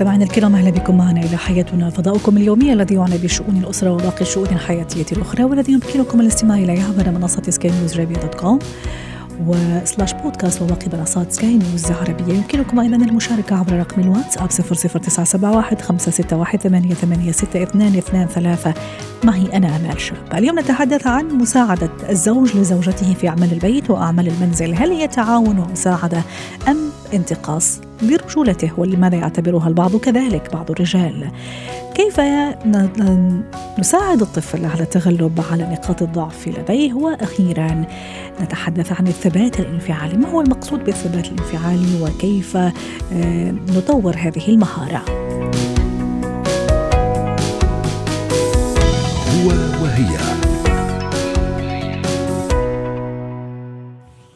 سمعنا الكرام، أهلا بكم معنا إلى حياتنا، فضاؤكم اليومي الذي يعنى بشؤون الأسرة وباقي الشؤون الحياتية الأخرى، والذي يمكنكم الاستماع إليه عبر منصة skynewsarabia.com /بودكاست وباقي منصات سكاي نيوز عربية. يمكنكم أيضا المشاركة عبر رقم الواتساب 009715618886223. معي أنا أمال شاب. اليوم نتحدث عن مساعدة الزوج لزوجته في أعمال البيت وأعمال المنزل، هل هي تعاون ومساعدة أم انتقاص لرجولته، ولماذا يعتبرها البعض كذلك بعض الرجال؟ كيف نساعد الطفل على التغلب على نقاط الضعف لديه؟ وأخيرا نتحدث عن الثبات الانفعالي، ما هو المقصود بالثبات الانفعالي وكيف نطور هذه المهارة؟ هو وهي.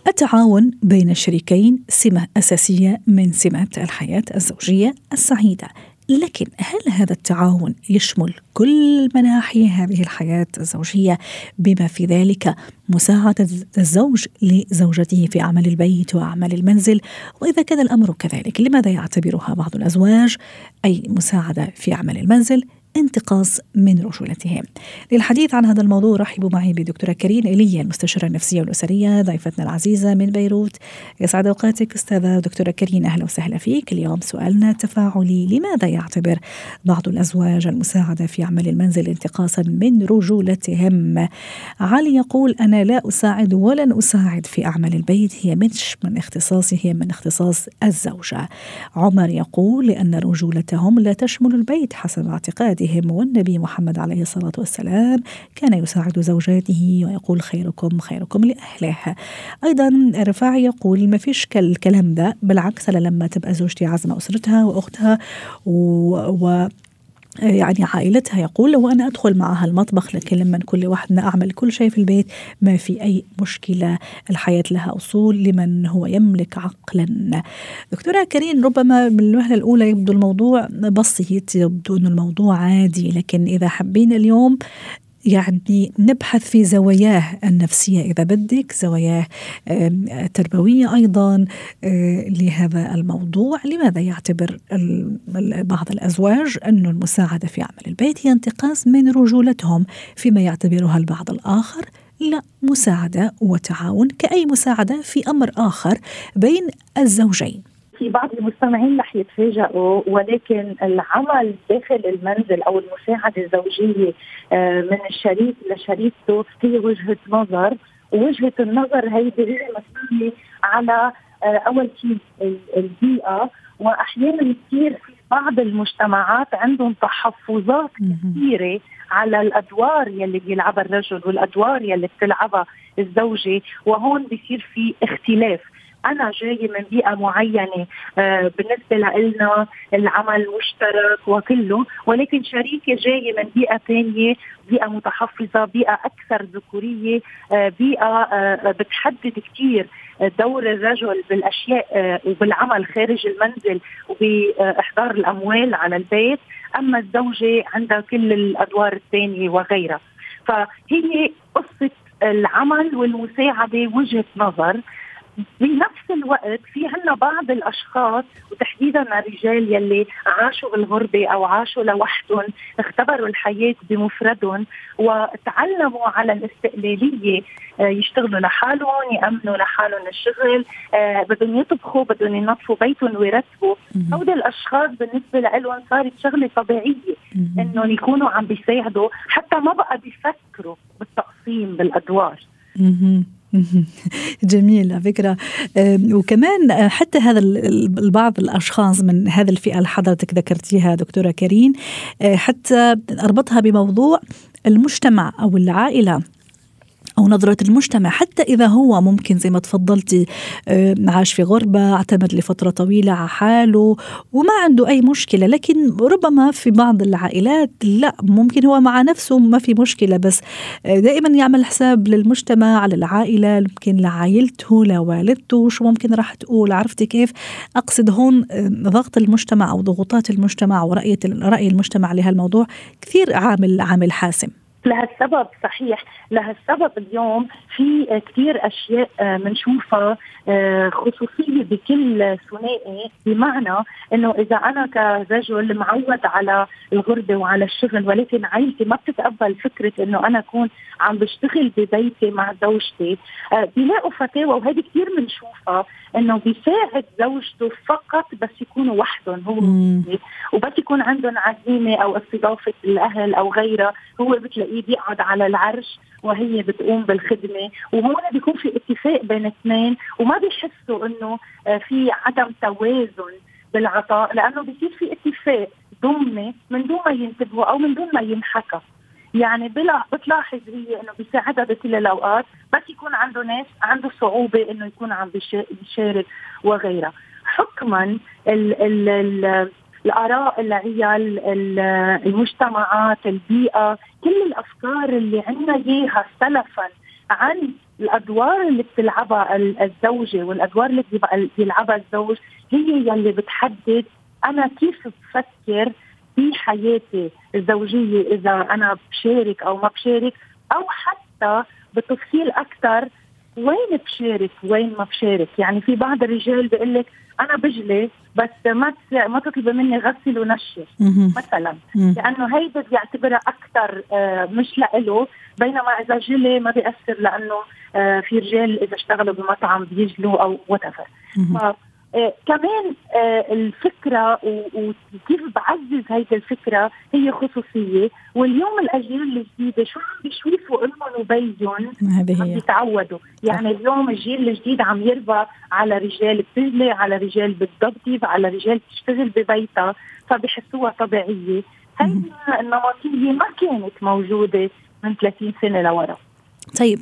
التعاون بين الشريكين سمة أساسية من سمات الحياة الزوجية السعيدة، لكن هل هذا التعاون يشمل كل مناحي هذه الحياة الزوجية بما في ذلك مساعدة الزوج لزوجته في أعمال البيت وأعمال المنزل؟ وإذا كان الأمر كذلك، لماذا يعتبرها بعض الأزواج أي مساعدة في أعمال المنزل انتقاص من رجولتهم؟ للحديث عن هذا الموضوع رحبوا معي بدكتورة كارين إيليا، المستشارة النفسية والأسرية، ضيفتنا العزيزة من بيروت. يسعد أوقاتك أستاذة دكتورة كارين، أهلا وسهلا فيك. اليوم سؤالنا تفاعلي، لماذا يعتبر بعض الأزواج المساعدة في أعمال المنزل انتقاصا من رجولتهم؟ علي يقول أنا لا أساعد ولن أساعد في أعمال البيت، هي مش من اختصاصي، هي من اختصاص الزوجة. عمر يقول لأن رجولتهم لا تشمل البيت حسب اعتقادي، والنبي محمد عليه الصلاة والسلام كان يساعد زوجاته ويقول خيركم خيركم لأهلها. أيضا رفاع يقول ما فيش الكلام ده، بالعكس لما تبقى زوجتي عزمة أسرتها وأختها يعني عائلتها، يقول وأنا أدخل معها المطبخ، لكن لما كل واحدة أعمل كل شيء في البيت ما في أي مشكلة. الحياة لها أصول لمن هو يملك عقلا. دكتورة كارين، ربما من المهلة الأولى يبدو الموضوع بسيط، يبدو أن الموضوع عادي، لكن إذا حابين اليوم يعني نبحث في زواياه النفسية إذا بدك، زواياه التربوية أيضا لهذا الموضوع. لماذا يعتبر بعض الأزواج أن المساعدة في أعمال البيت هي انتقاص من رجولتهم، فيما يعتبرها البعض الآخر لا، مساعدة وتعاون كأي مساعدة في أمر آخر بين الزوجين؟ في بعض المستمعين رح يتفاجئوا، ولكن العمل داخل المنزل أو المساعدة الزوجية من الشريك لشريكته في وجهة نظر، ووجهة النظر هي مسؤولة على أول شيء البيئة، وأحيانا كثير في بعض المجتمعات عندهم تحفظات كثيرة على الأدوار يلي بيلعبها الرجل والأدوار يلي بتلعبها الزوجة، وهون بيصير في اختلاف. أنا جاي من بيئة معينة بالنسبة لنا العمل مشترك وكله، ولكن شريكي جاي من بيئة ثانية، بيئة متحفظة، بيئة أكثر ذكورية، بيئة بتحدد كتير دور الرجل بالأشياء وبالعمل خارج المنزل وبإحضار الأموال على البيت، أما الزوجة عندها كل الأدوار الثانية وغيرها. فهي قصة العمل والمساعدة وجهة نظر. بنفس الوقت في عنا بعض الأشخاص وتحديدا الرجال يلي عاشوا بالغربة أو عاشوا لوحدهم، اختبروا الحياة بمفردهم وتعلموا على الاستقلالية، يشتغلوا لحالهم، يأمنوا لحالهم الشغل، بدهم يطبخوا، بدهم ينظفوا بيتهم ويرتبوا. هؤلاء الأشخاص بالنسبة لهم صارت شغلة طبيعية إنهم يكونوا عم بيساعدوا، حتى ما بقى بيفكروا بالتقسيم بالأدوار. جميلة فكرة. وكمان حتى هذا البعض الأشخاص من هذا الفئة اللي حضرتك ذكرتيها دكتورة كارين، حتى أربطها بموضوع المجتمع أو العائلة أو نظرة المجتمع، حتى إذا هو ممكن زي ما تفضلتي عاش في غربة، اعتمد لفترة طويلة على حاله وما عنده أي مشكلة، لكن ربما في بعض العائلات لا، ممكن هو مع نفسه ما في مشكلة، بس دائما يعمل حساب للمجتمع، للعائلة، يمكن لعائلته، لوالدته، شو ممكن راح تقول، عرفتي كيف أقصد؟ هون ضغط المجتمع أو ضغوطات المجتمع ورأي المجتمع لهالموضوع كثير عامل حاسم. لهالسبب صحيح، لهالسبب اليوم في كتير أشياء منشوفها خصوصية بكل ثنائي، بمعنى أنه إذا أنا كرجل معود على الغربة وعلى الشغل، ولكن عائلتي ما بتتقبل فكرة أنه أنا أكون عم بشتغل ببيتي مع زوجتي، بيلاقوا فتاوى، وهذه كتير منشوفها، أنه بيساعد زوجته فقط بس يكونوا وحدهم هو وبس يكون عندهم عزيمة أو استضافة الأهل أو غيره، هو بتلاقيه بيقعد على العرش وهي بتقوم بالخدمة، وهون بيكون في اتفاق بين اثنين، وما بيحسوا انه في عدم توازن بالعطاء، لانه بيصير في اتفاق ضمني من دون ما ينتبهوا او من دون ما ينحكى. يعني بتلاحظ هي انه بيساعدها بكل الاوقات، بس يكون عنده ناس عنده صعوبة انه يكون عم بيشارك وغيرها، حكما ال الآراء العيال، المجتمعات، البيئة، كل الأفكار اللي عنا إياها سلفا عن الأدوار اللي بتلعبها الزوجة والأدوار اللي بيلعبها الزوج، هي يلي بتحدد أنا كيف بفكر بحياتي الزوجية، إذا أنا بشارك أو ما بشارك، أو حتى بتفصيل أكتر وين بشارك وين ما بشارك. يعني في بعض الرجال بيقولك أنا بجلي بس ما تطلب مني غسل ونشر مثلا، لأنه هيدا بيعتبرها أكتر مش لإله، بينما إذا جلي ما بيأثر، لأنه في رجال إذا اشتغلوا بمطعم بيجلوا أو whatever. كمان الفكرة وكيف بعزز هيدا الفكرة هي خصوصية، واليوم الأجيال الجديدة شو عم بيشوفوا أمهم وبيهم عم بيتعودوا. يعني اليوم الجيل الجديد عم يربى على رجال بتجلي، على رجال بالضبط، على رجال بتشتغل ببيتها، فبيحسوها طبيعية. هيدا النمطية ما كانت موجودة من 30 سنة لورا. طيب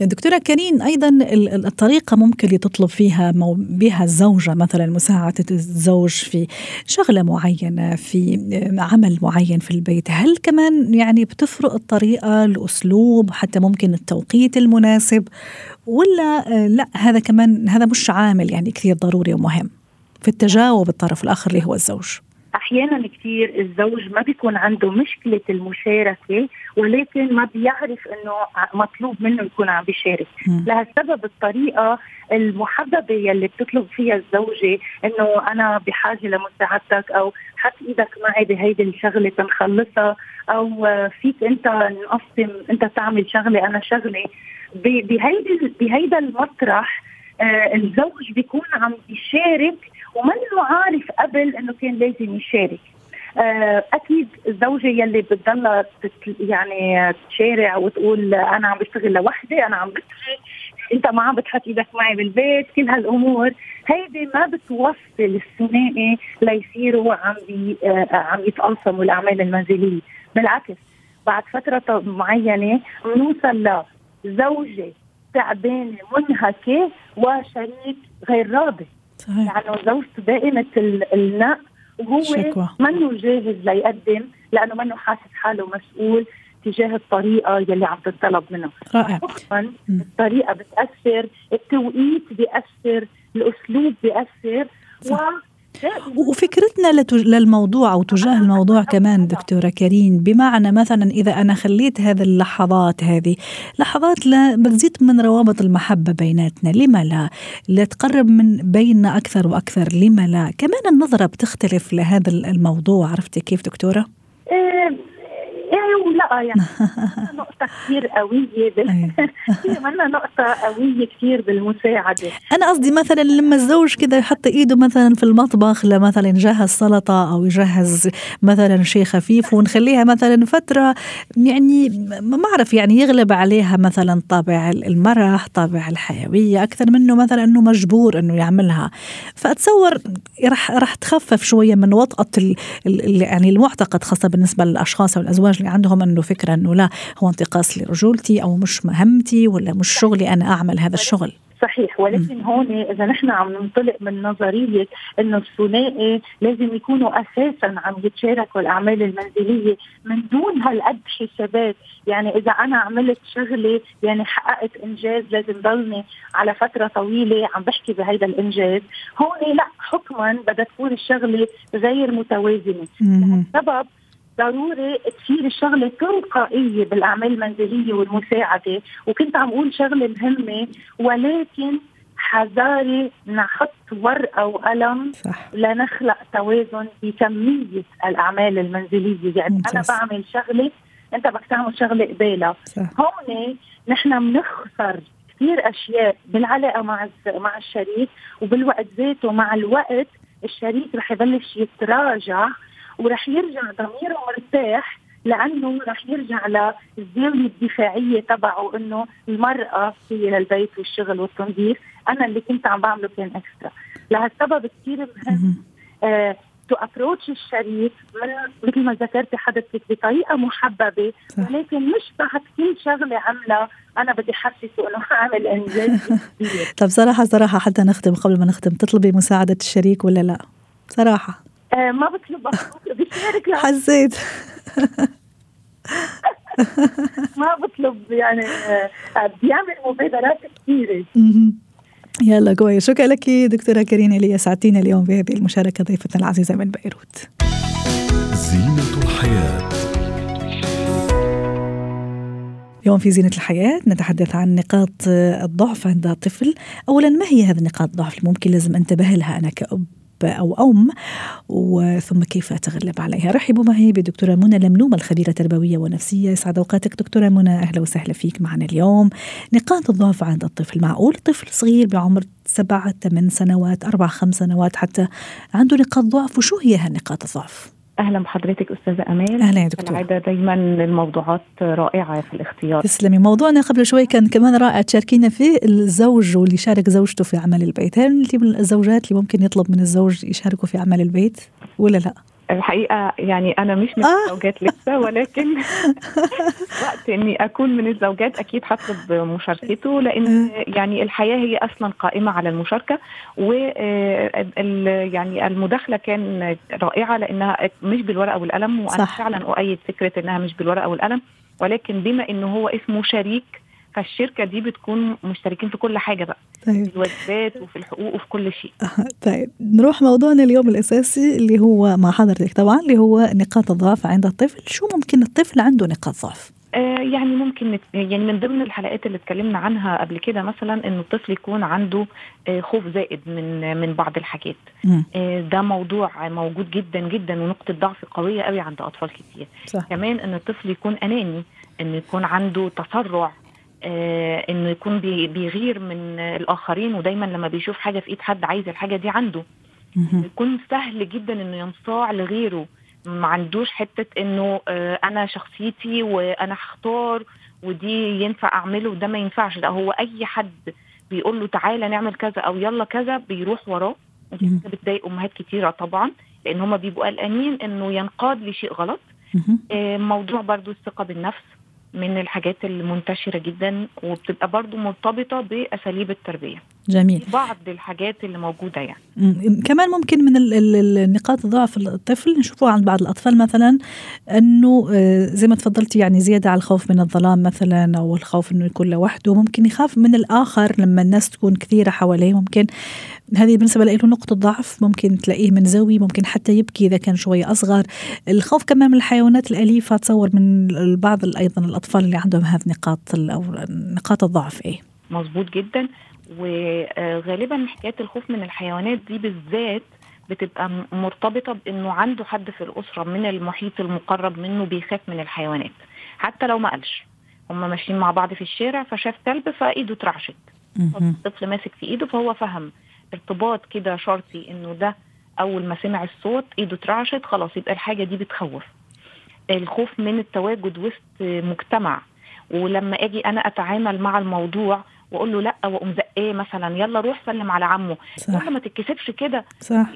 دكتورة كريم، أيضا الطريقة ممكن لتطلب فيها بها الزوجة مثلا مساعدة الزوج في شغلة معينة، في عمل معين في البيت، هل كمان يعني بتفرق الطريقة، الأسلوب، حتى ممكن التوقيت المناسب، ولا لا هذا كمان هذا مش عامل يعني كثير ضروري ومهم في التجاوب الطرف الآخر اللي هو الزوج؟ أحيانا كتير الزوج ما بيكون عنده مشكلة المشاركة، ولكن ما بيعرف أنه مطلوب منه يكون عم بيشارك. لهالسبب الطريقة المحببة يلي بتطلب فيها الزوجة أنه أنا بحاجة لمساعدتك، أو حط إيدك معي بهيدي الشغلة تنخلصها، أو فيك أنت نقسم، أنت تعمل شغلة أنا شغلة، بهيدا المطرح الزوج بيكون عم بيشارك ومنه عارف قبل أنه كان لازم يشارك. أكيد الزوجة يلي بتضلها يعني تشارع وتقول أنا عم بشتغل لوحدي، أنا عم بشتغل، أنت ما عم بتحط إيدك معي بالبيت، كل هالأمور هيدي ما بتوصل الثنائي ليصيروا عم يتقاسموا الأعمال المنزلية. بالعكس بعد فترة معينة بنوصل لزوجة تعبانة منهكة وشريك غير راضي، لأنه زوجته دائمة النق وهو منه جاهز ليقدم، لأنه منه حاسس حاله مسؤول تجاه الطريقة يلي عم تطلب منه. طبعا الطريقة بتأثر، التوقيت بيأثر، الأسلوب بيأثر، وفكرتنا للموضوع أو تجاه الموضوع كمان دكتورة كريم، بمعنى مثلا إذا أنا خليت هذه اللحظات، هذه لحظات لا بتزيد من روابط المحبة بيناتنا، لما لا تقرب من بيننا أكثر وأكثر، لما لا كمان النظرة بتختلف لهذا الموضوع، عرفتي كيف دكتورة؟ لا يعني نقطة كتير قوية منا نقطة قوية كتير بالمساعدة. أنا قصدي مثلا لما الزوج كده يحط إيده مثلا في المطبخ لمثلا يجهز سلطة أو يجهز مثلا شيء خفيف، ونخليها مثلا فترة يعني ما أعرف يعني يغلب عليها مثلا طابع المرح، طابع الحيوية أكثر منه مثلا أنه مجبور أنه يعملها، فأتصور رح تخفف شوية من وطأة يعني المعتقد، خاصة بالنسبة للأشخاص أو الأزواج عندهم أنه فكرة أنه لا هو انتقاص لرجولتي أو مش مهمتي ولا مش شغلي أنا أعمل هذا الشغل. صحيح، ولكن هون إذا نحن عم ننطلق من نظرية إنه الثنائي لازم يكونوا أساساً عم يتشاركوا الأعمال المنزلية من دون هالقد حسابات. يعني إذا أنا عملت شغلة يعني حققت إنجاز لازم ضلني على فترة طويلة عم بحكي بهذا الإنجاز. هون لا، حكماً بدأ تكون الشغلة غير متوازنة. السبب ضروري تصير الشغلة تلقائية بالأعمال المنزلية والمساعدة. وكنت عم أقول شغلة مهمة، ولكن حذاري نحط ورقة وقلم لنخلق توازن بكمية الأعمال المنزلية. يعني أنا بعمل شغلة، أنت بدك تعمل شغلة قبالها. هون نحن منخسر كثير أشياء بالعلاقة مع الشريك، وبالوقت ذاته مع الوقت الشريك رح يبلش يتراجع ورح يرجع ضميره مرتاح، لأنه رح يرجع للزاوية الدفاعية تبعه إنه المرأة هي للبيت والشغل والتنظيف، أنا اللي كنت عم بعمله كان إكسترا. لهالسبب كتير مهم تو أبروتش الشريك مثل ما ذكرت حضرتك بطريقة محببة، ولكن مش بعد كل شغلة عملها أنا بدي حسسه إنه هعمل إنجاز. طب صراحة حتى نختم، قبل ما نختم، تطلبي مساعدة الشريك ولا لا؟ صراحة ما بطلبها، بشارك حسيت ما بطلب، يعني بيعمل مبادرات كثيرة. يلا قوي، شكرا لك دكتورة كارين إليه، ساعتين اليوم بهذه المشاركة ضيفتنا العزيزة من بيروت. زينة الحياة. اليوم في زينة الحياة نتحدث عن نقاط الضعف عند الطفل. أولا، ما هي هذه نقاط الضعف ممكن لازم انتبه لها أنا كأب أو أم، وثم كيف أتغلب عليها؟ رحبوا معي بدكتورة منى لملوم، الخبيرة التربوية والنفسية. سعد أوقاتك دكتورة منى، أهلا وسهلا فيك معنا اليوم. نقاط الضعف عند الطفل، معقول طفل صغير بعمر 7-8 سنوات 4-5 سنوات حتى عنده نقاط ضعف؟ وشو هي هالنقاط الضعف؟ أهلا بحضرتك أستاذة أمال. أهلا يا دكتورة. العادة دايما الموضوعات رائعة في الاختيار. تسلمي. موضوعنا قبل شوي كان كمان رائع، تشاركينا فيه الزوج واللي يشارك زوجته في عمل البيت. هل أنت من الزوجات اللي ممكن يطلب من الزوج يشاركه في عمل البيت ولا لا؟ الحقيقة يعني أنا مش من الزوجات لسه، ولكن وقت إني أكون من الزوجات أكيد هطلب مشاركته، لأن يعني الحياة هي أصلا قائمة على المشاركة. ويعني المداخلة كان رائعة لأنها مش بالورقة والقلم، وأنا فعلا أؤيد فكرة إنها مش بالورقة والقلم، ولكن بما إنه هو اسمه شريك فالشركة دي بتكون مشتركين في كل حاجة بقى. طيب. في الواجبات وفي الحقوق وفي كل شيء. طيب نروح موضوعنا اليوم الأساسي اللي هو مع حضرتك طبعا، اللي هو نقاط الضعف عند الطفل. شو ممكن الطفل عنده نقاط ضعف؟ يعني ممكن يعني من ضمن الحلقات اللي اتكلمنا عنها قبل كده مثلا إنه الطفل يكون عنده خوف زائد من بعض الحاجات. ده موضوع موجود جدا جدا ونقطة ضعف قوية قوي عند أطفال كتير. كمان إن الطفل يكون أناني، إنه يكون عنده تسرع، انه يكون بيغير من الاخرين، ودايما لما بيشوف حاجه في ايد حد عايز الحاجه دي عنده. يكون سهل جدا انه ينصاع لغيره، ما عندوش حته انه انا شخصيتي وانا اختار ودي ينفع اعمله وده ما ينفعش. لا، هو اي حد بيقول له تعالى نعمل كذا او يلا كذا بيروح وراه. دي بتضايق امهات كتيره طبعا، لان هم بيبقوا قلقانين انه ينقاد لشيء غلط. موضوع برضو الثقه بالنفس من الحاجات المنتشرة جدا، وبتبقى برضو مرتبطة بأساليب التربية. جميل. بعض الحاجات اللي موجودة يعني. كمان ممكن من النقاط ضعف الطفل نشوفوها عند بعض الأطفال، مثلا أنه زي ما تفضلتي يعني زيادة على الخوف من الظلام مثلا، أو الخوف أنه يكون لوحده، ممكن يخاف من الآخر لما الناس تكون كثيرة حواليه. ممكن هذه بالنسبة له نقطة ضعف، ممكن تلاقيه منزوي، ممكن حتى يبكي إذا كان شوية أصغر. الخوف كمان من الحيوانات الأليفة، تصور من بعض أيضا الأطفال اللي عندهم هذه نقاط الضعف. إيه مظبوط جدا. وغالبا حكاية الخوف من الحيوانات دي بالذات بتبقى مرتبطة بأنه عنده حد في الأسرة من المحيط المقرب منه بيخاف من الحيوانات، حتى لو ما قالش. هم ماشيين مع بعض في الشارع فشاف كلب فإيده ترعشت، الطفل ماسك في إيده فهو فهم ارتباط كده شرطي إنه ده أول ما سمع الصوت إيده ترعشت، خلاص يبقى الحاجة دي بتخوف. الخوف من التواجد وسط مجتمع، ولما أجي أنا أتعامل مع الموضوع وأقول له لأ وأقوم زقيه مثلا يلا روح سلم على عمه، يلا ما تتكسفش كده.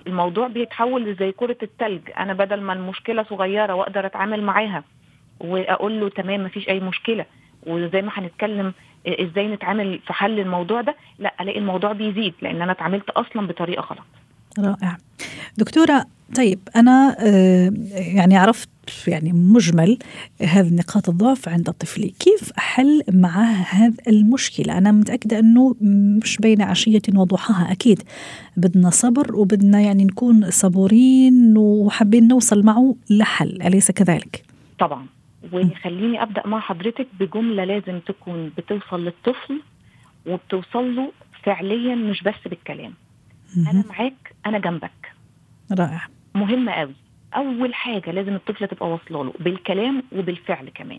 الموضوع بيتحول زي كرة التلج، أنا بدل ما المشكلة صغيرة وأقدر أتعامل معاها واقول له تمام مفيش اي مشكله، وزي ما هنتكلم ازاي نتعامل في حل الموضوع ده، لا الاقي الموضوع بيزيد لان انا اتعاملت اصلا بطريقه غلط. رائع دكتوره. طيب انا يعني عرفت يعني مجمل هذه نقاط الضعف عند طفلي، كيف أحل معه هذه المشكلة؟ أنا متأكدة أنه مش بين عشية وضحاها، أكيد بدنا صبر وبدنا يعني نكون صبورين وحابين نوصل معه لحل، أليس كذلك؟ طبعا. وخليني أبدأ مع حضرتك بجملة لازم تكون بتوصل للطفل وبتوصل له فعليا مش بس بالكلام. أنا معاك، أنا جنبك. رائع، مهمة قوي. أول حاجة لازم الطفلة تبقى واصلة له بالكلام وبالفعل كمان.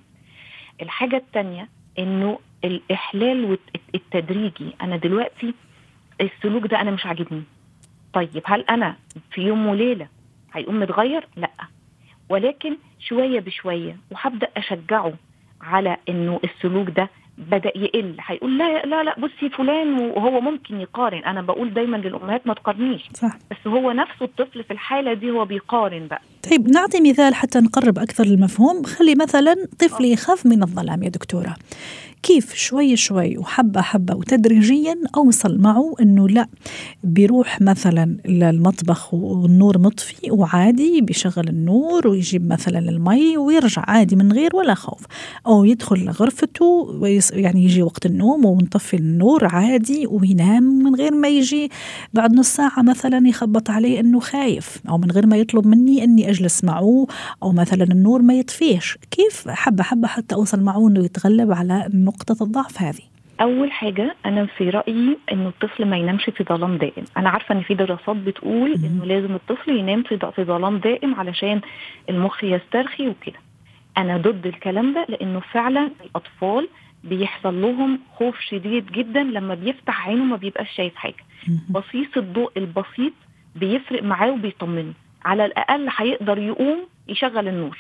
الحاجة التانية إنه الإحلال والتدريجي. أنا دلوقتي السلوك ده أنا مش عاجبني، طيب هل أنا في يوم وليلة هيقوم متغير؟ لأ، ولكن شوية بشوية، وحبدأ أشجعه على إنه السلوك ده بدأ يقل. هيقول لا لا لا بصي فلان، وهو ممكن يقارن. أنا بقول دايما للأمهات ما تقارنيش، صح، بس هو نفسه الطفل في الحالة دي هو بيقارن بقى. طيب نعطي مثال حتى نقرب أكثر للمفهوم. خلي مثلا طفلي يخاف من الظلام يا دكتورة، كيف شوي شوي وحبة حبة وتدريجيا أوصل معه أنه لا بيروح مثلا للمطبخ والنور مطفي وعادي بيشغل النور ويجيب مثلا المي ويرجع عادي من غير ولا خوف، أو يدخل لغرفته يعني يجي وقت النوم ونطفي النور عادي وينام من غير ما يجي بعد نص ساعة مثلا يخبط عليه أنه خايف، أو من غير ما يطلب مني أني أجلس معه، أو مثلا النور ما يطفيش. كيف حبة حبة حتى أوصل معه أنه يتغلب على نقطة الضعف هذه؟ أول حاجة أنا في رأيي أنه الطفل ما ينامش في ظلام دائم. أنا عارفة أن في دراسات بتقول أنه لازم الطفل ينام في ظلام دائم علشان المخ يسترخي وكده. أنا ضد الكلام ده، لأنه فعلا الأطفال بيحصل لهم خوف شديد جدا لما بيفتح عينه ما بيبقاش شايف حاجة. بصيص الضوء البسيط بيفرق معاه وبيطمنه، على الأقل هيقدر يقوم يشغل النور.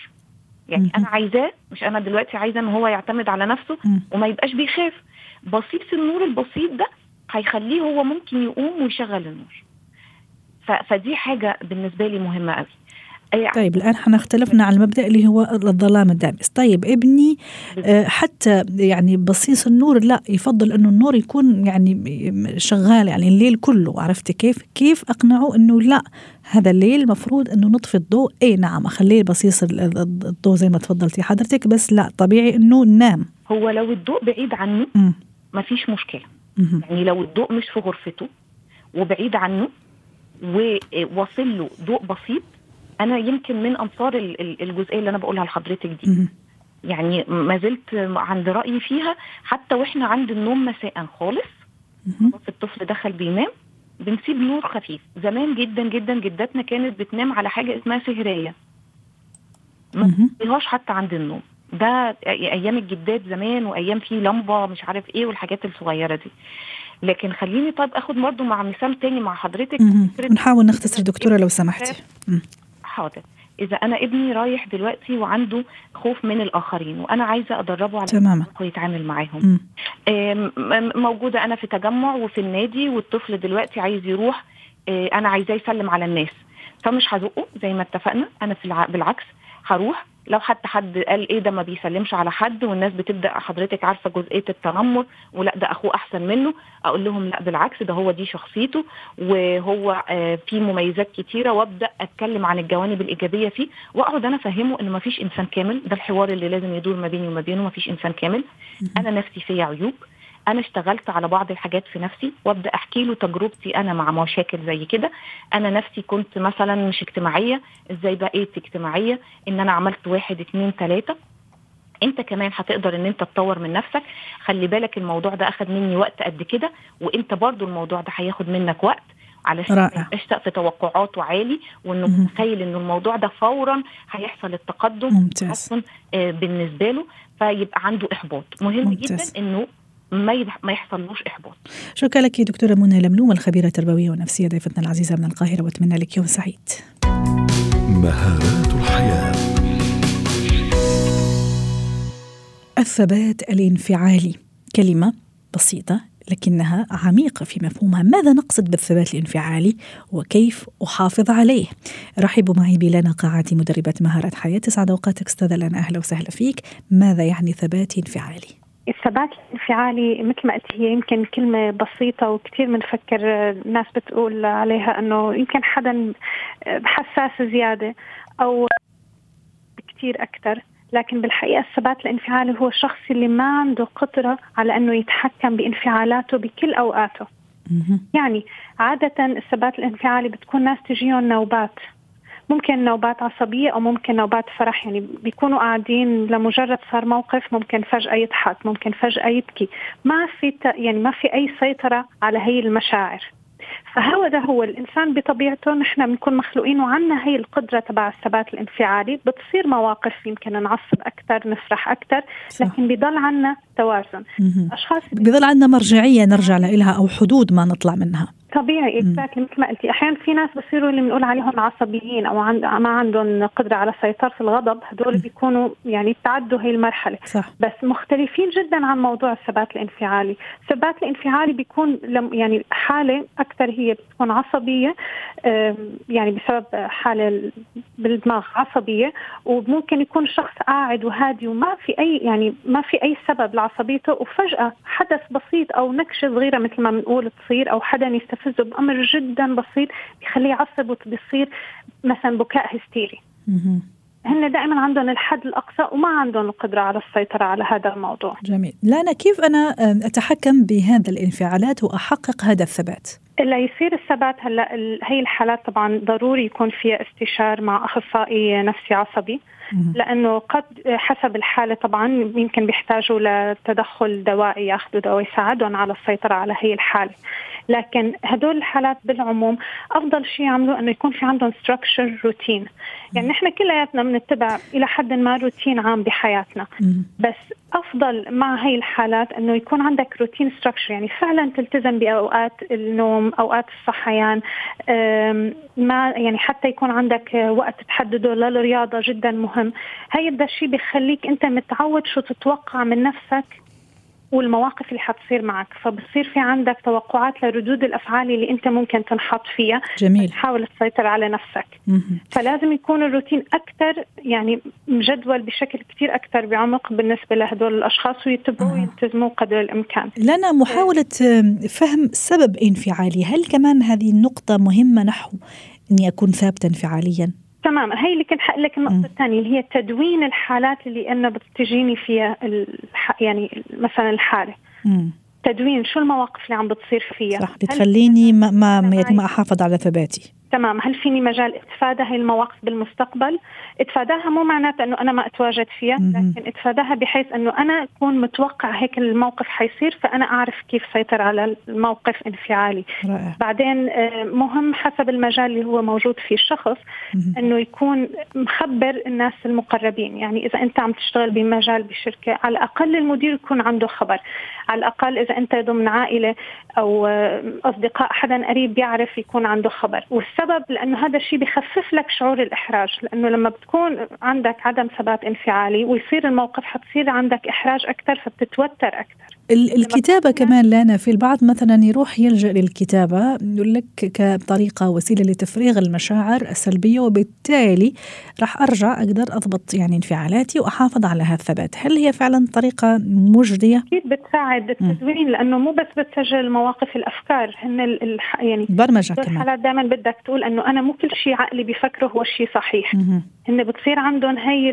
يعني أنا عايزاه، مش أنا دلوقتي عايزة أنه هو يعتمد على نفسه وما يبقاش بيخاف. بصيص النور البسيط ده هيخليه هو ممكن يقوم ويشغل النور. فدي حاجة بالنسبة لي مهمة قوي. طيب الآن هنختلفنا على المبدأ اللي هو الظلام الدامس. طيب ابني حتى يعني بصيص النور لا، يفضل أنه النور يكون يعني شغال يعني الليل كله، عرفت كيف؟ كيف أقنعه أنه لا هذا الليل مفروض أنه نطفي الضوء؟ أي نعم أخليه بصيص الضوء زي ما تفضلتي حضرتك، بس لا طبيعي أنه نام. هو لو الضوء بعيد عنه مفيش مشكلة، يعني لو الضوء مش في غرفته وبعيد عنه ووصل له ضوء بسيط. أنا يمكن من أنصار الجزئية اللي أنا بقولها لحضرتك دي، يعني ما زلت عند رأيي فيها. حتى وإحنا عند النوم مساء خالص، الطفل دخل بينام بنسيب نور خفيف. زمان جدا جدا جدتنا كانت بتنام على حاجة اسمها سهرية، ما بيهاش حتى عند النوم. ده أيام الجدات زمان، وأيام فيه لمبة مش عارف إيه والحاجات الصغيرة دي. لكن خليني طيب أخد برضو مع مثال تاني مع حضرتك، نحاول نختصر دكتورة لو سمحتي. حاضر. إذا أنا ابني رايح دلوقتي وعنده خوف من الآخرين وأنا عايزة أدربه على أنه يتعامل معاهم، موجودة أنا في تجمع وفي النادي والطفل دلوقتي عايز يروح، أنا عايزة يسلم على الناس، فمش هزقه زي ما اتفقنا. أنا بالعكس هروح لو حد قال إيه ده ما بيسلمش على حد، والناس بتبدأ حضرتك عارفة جزئية التنمر، ولا ده أخوه أحسن منه، أقول لهم لا بالعكس ده هو دي شخصيته وهو فيه مميزات كتيرة، وأبدأ أتكلم عن الجوانب الإيجابية فيه، وأقعد أنا أفهمه إنه ما فيش إنسان كامل. ده الحوار اللي لازم يدور ما بيني وما بينه، ما فيش إنسان كامل، أنا نفسي فيه عيوب، أنا اشتغلت على بعض الحاجات في نفسي، وأبدأ أحكي له تجربتي أنا مع مشاكل زي كده. أنا نفسي كنت مثلا مش اجتماعية، إزاي بقيت اجتماعية، إن أنا عملت 1 2 3. أنت كمان هتقدر إن أنت تطور من نفسك، خلي بالك الموضوع ده أخد مني وقت قد كده، وإنت برضو الموضوع ده هياخد منك وقت، علشان اشتاق في توقعات وعالي، وانه متخيل انه الموضوع ده فورا هيحصل التقدم أصلا بالنسبة له، فيبقى عنده إحباط. مهم جدا إنه ما يحصلوش إحباط. شكرا لك دكتورة منى لملوم، الخبيرة التربوية والنفسية، ضيفتنا العزيزة من القاهرة، واتمنى لك يوم سعيد. مهارات الحياة. الثبات الانفعالي كلمة بسيطة لكنها عميقة في مفهومها. ماذا نقصد بالثبات الانفعالي وكيف أحافظ عليه؟ رحبوا معي بلانا قاعتي مدربة مهارات حياة. 9 أوقاتك أستاذة لانا، أهلا وسهلا فيك. ماذا يعني ثبات انفعالي؟ الثبات الانفعالي مثل ما قلت هي يمكن كلمة بسيطة وكثير منفكر الناس بتقول عليها أنه يمكن حدا حساس زيادة أو كثير أكثر، لكن بالحقيقة الثبات الانفعالي هو الشخص اللي ما عنده قدرة على أنه يتحكم بانفعالاته بكل أوقاته. يعني عادة الثبات الانفعالي بتكون ناس تجيهم نوبات، ممكن نوبات عصبية أو ممكن نوبات فرح، يعني بيكونوا قاعدين لمجرد صار موقف ممكن فجأة يضحك، ممكن فجأة يبكي، ما في أي سيطرة على هي المشاعر. فهذا هو الإنسان بطبيعته، نحن بنكون مخلوقين وعنا هي القدرة تبع الثبات الانفعالي. بتصير مواقف يمكن نعصب أكتر، نفرح أكتر، لكن بيضل عنا توازن. أشخاص بيضل عنا مرجعية نرجع لها أو حدود ما نطلع منها. طبيعي إكزاكتلي مثل ما قلتي. أحيانا في ناس بصيروا اللي بنقول عليهم عصبيين أو ما عندهم قدرة على سيطرة الغضب، هدول بيكونوا يعني تعدوا هاي المرحلة. صح. بس مختلفين جدا عن موضوع الثبات الانفعالي. الثبات الانفعالي بيكون يعني حالة أكثر هي بتكون عصبية، يعني بسبب حالة بالدماغ عصبية، وممكن يكون شخص قاعد وهادي وما في أي يعني ما في أي سبب لعصبيته، وفجأة حدث بسيط أو نكشة صغيرة مثل ما بنقول تصير أو حدا يستفيد بأمر جدا بسيط بيخليه يعصب وبيصير مثلا بكاء هستيري. هن دائما عندهم الحد الأقصى وما عندهم القدرة على السيطرة على هذا الموضوع. جميل. لانا، كيف أنا أتحكم بهذا الانفعالات وأحقق هذا الثبات؟ لا يصير الثبات هلا هي الحالات طبعا ضروري يكون فيها استشار مع أخصائي نفسي عصبي، لأنه قد حسب الحالة طبعا يمكن بيحتاجوا لتدخل دوائي، ياخذوا دواء يساعدهم على السيطرة على هي الحالة. لكن هدول الحالات بالعموم أفضل شيء يعملوا أنه يكون في عندهم structure روتين. يعني نحن كلياتنا بنتبع إلى حد ما روتين عام بحياتنا، بس أفضل مع هاي الحالات أنه يكون عندك روتين structure، يعني فعلا تلتزم بأوقات النوم، أوقات الصحيان، ما يعني حتى يكون عندك وقت تحدده للرياضة، جدا مهم. هاي بدا الشيء بيخليك أنت متعود شو تتوقع من نفسك والمواقف اللي حتصير معك، فبصير في عندك توقعات لردود الأفعال اللي أنت ممكن تنحط فيها. جميل. تحاول تسيطر على نفسك. فلازم يكون الروتين أكتر يعني مجدول بشكل كتير أكتر بعمق بالنسبة لهدول الأشخاص، ويتبعوا ويلتزموا قدر الإمكان. لنا محاولة فهم سبب انفعالي، هل كمان هذه النقطة مهمة نحو أني أكون ثابتا انفعاليا؟ تمام، هي اللي كنت حقول لك النقطة الثانية اللي هي تدوين الحالات اللي أنا بتجيني فيها يعني مثلا الحالة، تدوين شو المواقف اللي عم بتصير فيها، صح، بتخليني ما أحافظ على ثباتي. تمام. هل فيني مجال اتفادى هاي المواقف بالمستقبل؟ اتفاداها مو معناته أنه أنا ما أتواجد فيها، لكن اتفاداها بحيث أنه أنا أكون متوقع هيك الموقف حيصير، فأنا أعرف كيف سيطر على الموقف انفعالي. رائع. بعدين مهم حسب المجال اللي هو موجود فيه الشخص أنه يكون مخبر الناس المقربين. يعني إذا أنت عم تشتغل بمجال بشركة، على الأقل المدير يكون عنده خبر، على الأقل إذا أنت ضمن عائلة أو أصدقاء حدا قريب يعرف يكون عنده خبر. السبب لأنه هذا الشيء بيخفف لك شعور الإحراج، لأنه لما بتكون عندك عدم ثبات انفعالي ويصير الموقف حتصير عندك إحراج أكتر، فبتتوتر أكتر. الكتابة كمان لانا، في البعض مثلا يروح يلجأ للكتابة يقول لك كطريقة وسيلة لتفريغ المشاعر السلبية، وبالتالي راح أرجع أقدر أضبط يعني انفعالاتي وأحافظ على هالثبات. هل هي فعلا طريقة مجدية؟ أكيد بتساعد التدوين، لأنه مو بس بتسجل مواقف الأفكار، هن يعني برمجة كمان. الحالات دائما بدك تقول أنه أنا مو كل شيء عقلي بفكره هو الشيء صحيح. هن بتصير عندهم هاي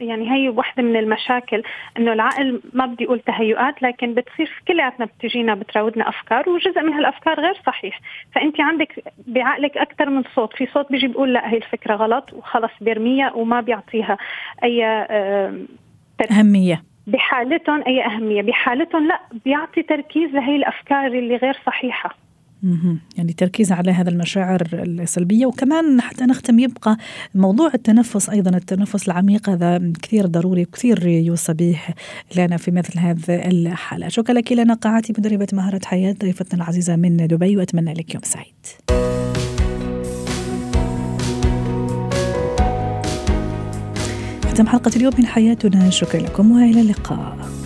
يعني هاي واحدة من المشاكل، أنه العقل ما بدي أقول تهيؤات، لكن بتصير في كلياتنا بتجينا بتراودنا أفكار، وجزء من هالأفكار غير صحيح. فأنت عندك بعقلك أكثر من صوت، في صوت بيجي بيقول لا هي الفكرة غلط وخلص بيرميها وما بيعطيها أي أهمية، بحالتهم أي أهمية، بحالتهم لا بيعطي تركيز لهي الأفكار اللي غير صحيحة. يعني تركيز على هذا المشاعر السلبية. وكمان حتى نختم يبقى موضوع التنفس، أيضا التنفس العميق هذا كثير ضروري وكثير يوصى به لنا في مثل هذا الحالة. شكرا لك لنا قاعتي مدربة مهارات حياة، ضيفتنا العزيزة من دبي، وأتمنى لك يوم سعيد. ختم حلقة اليوم من حياتنا، شكرا لكم وإلى اللقاء.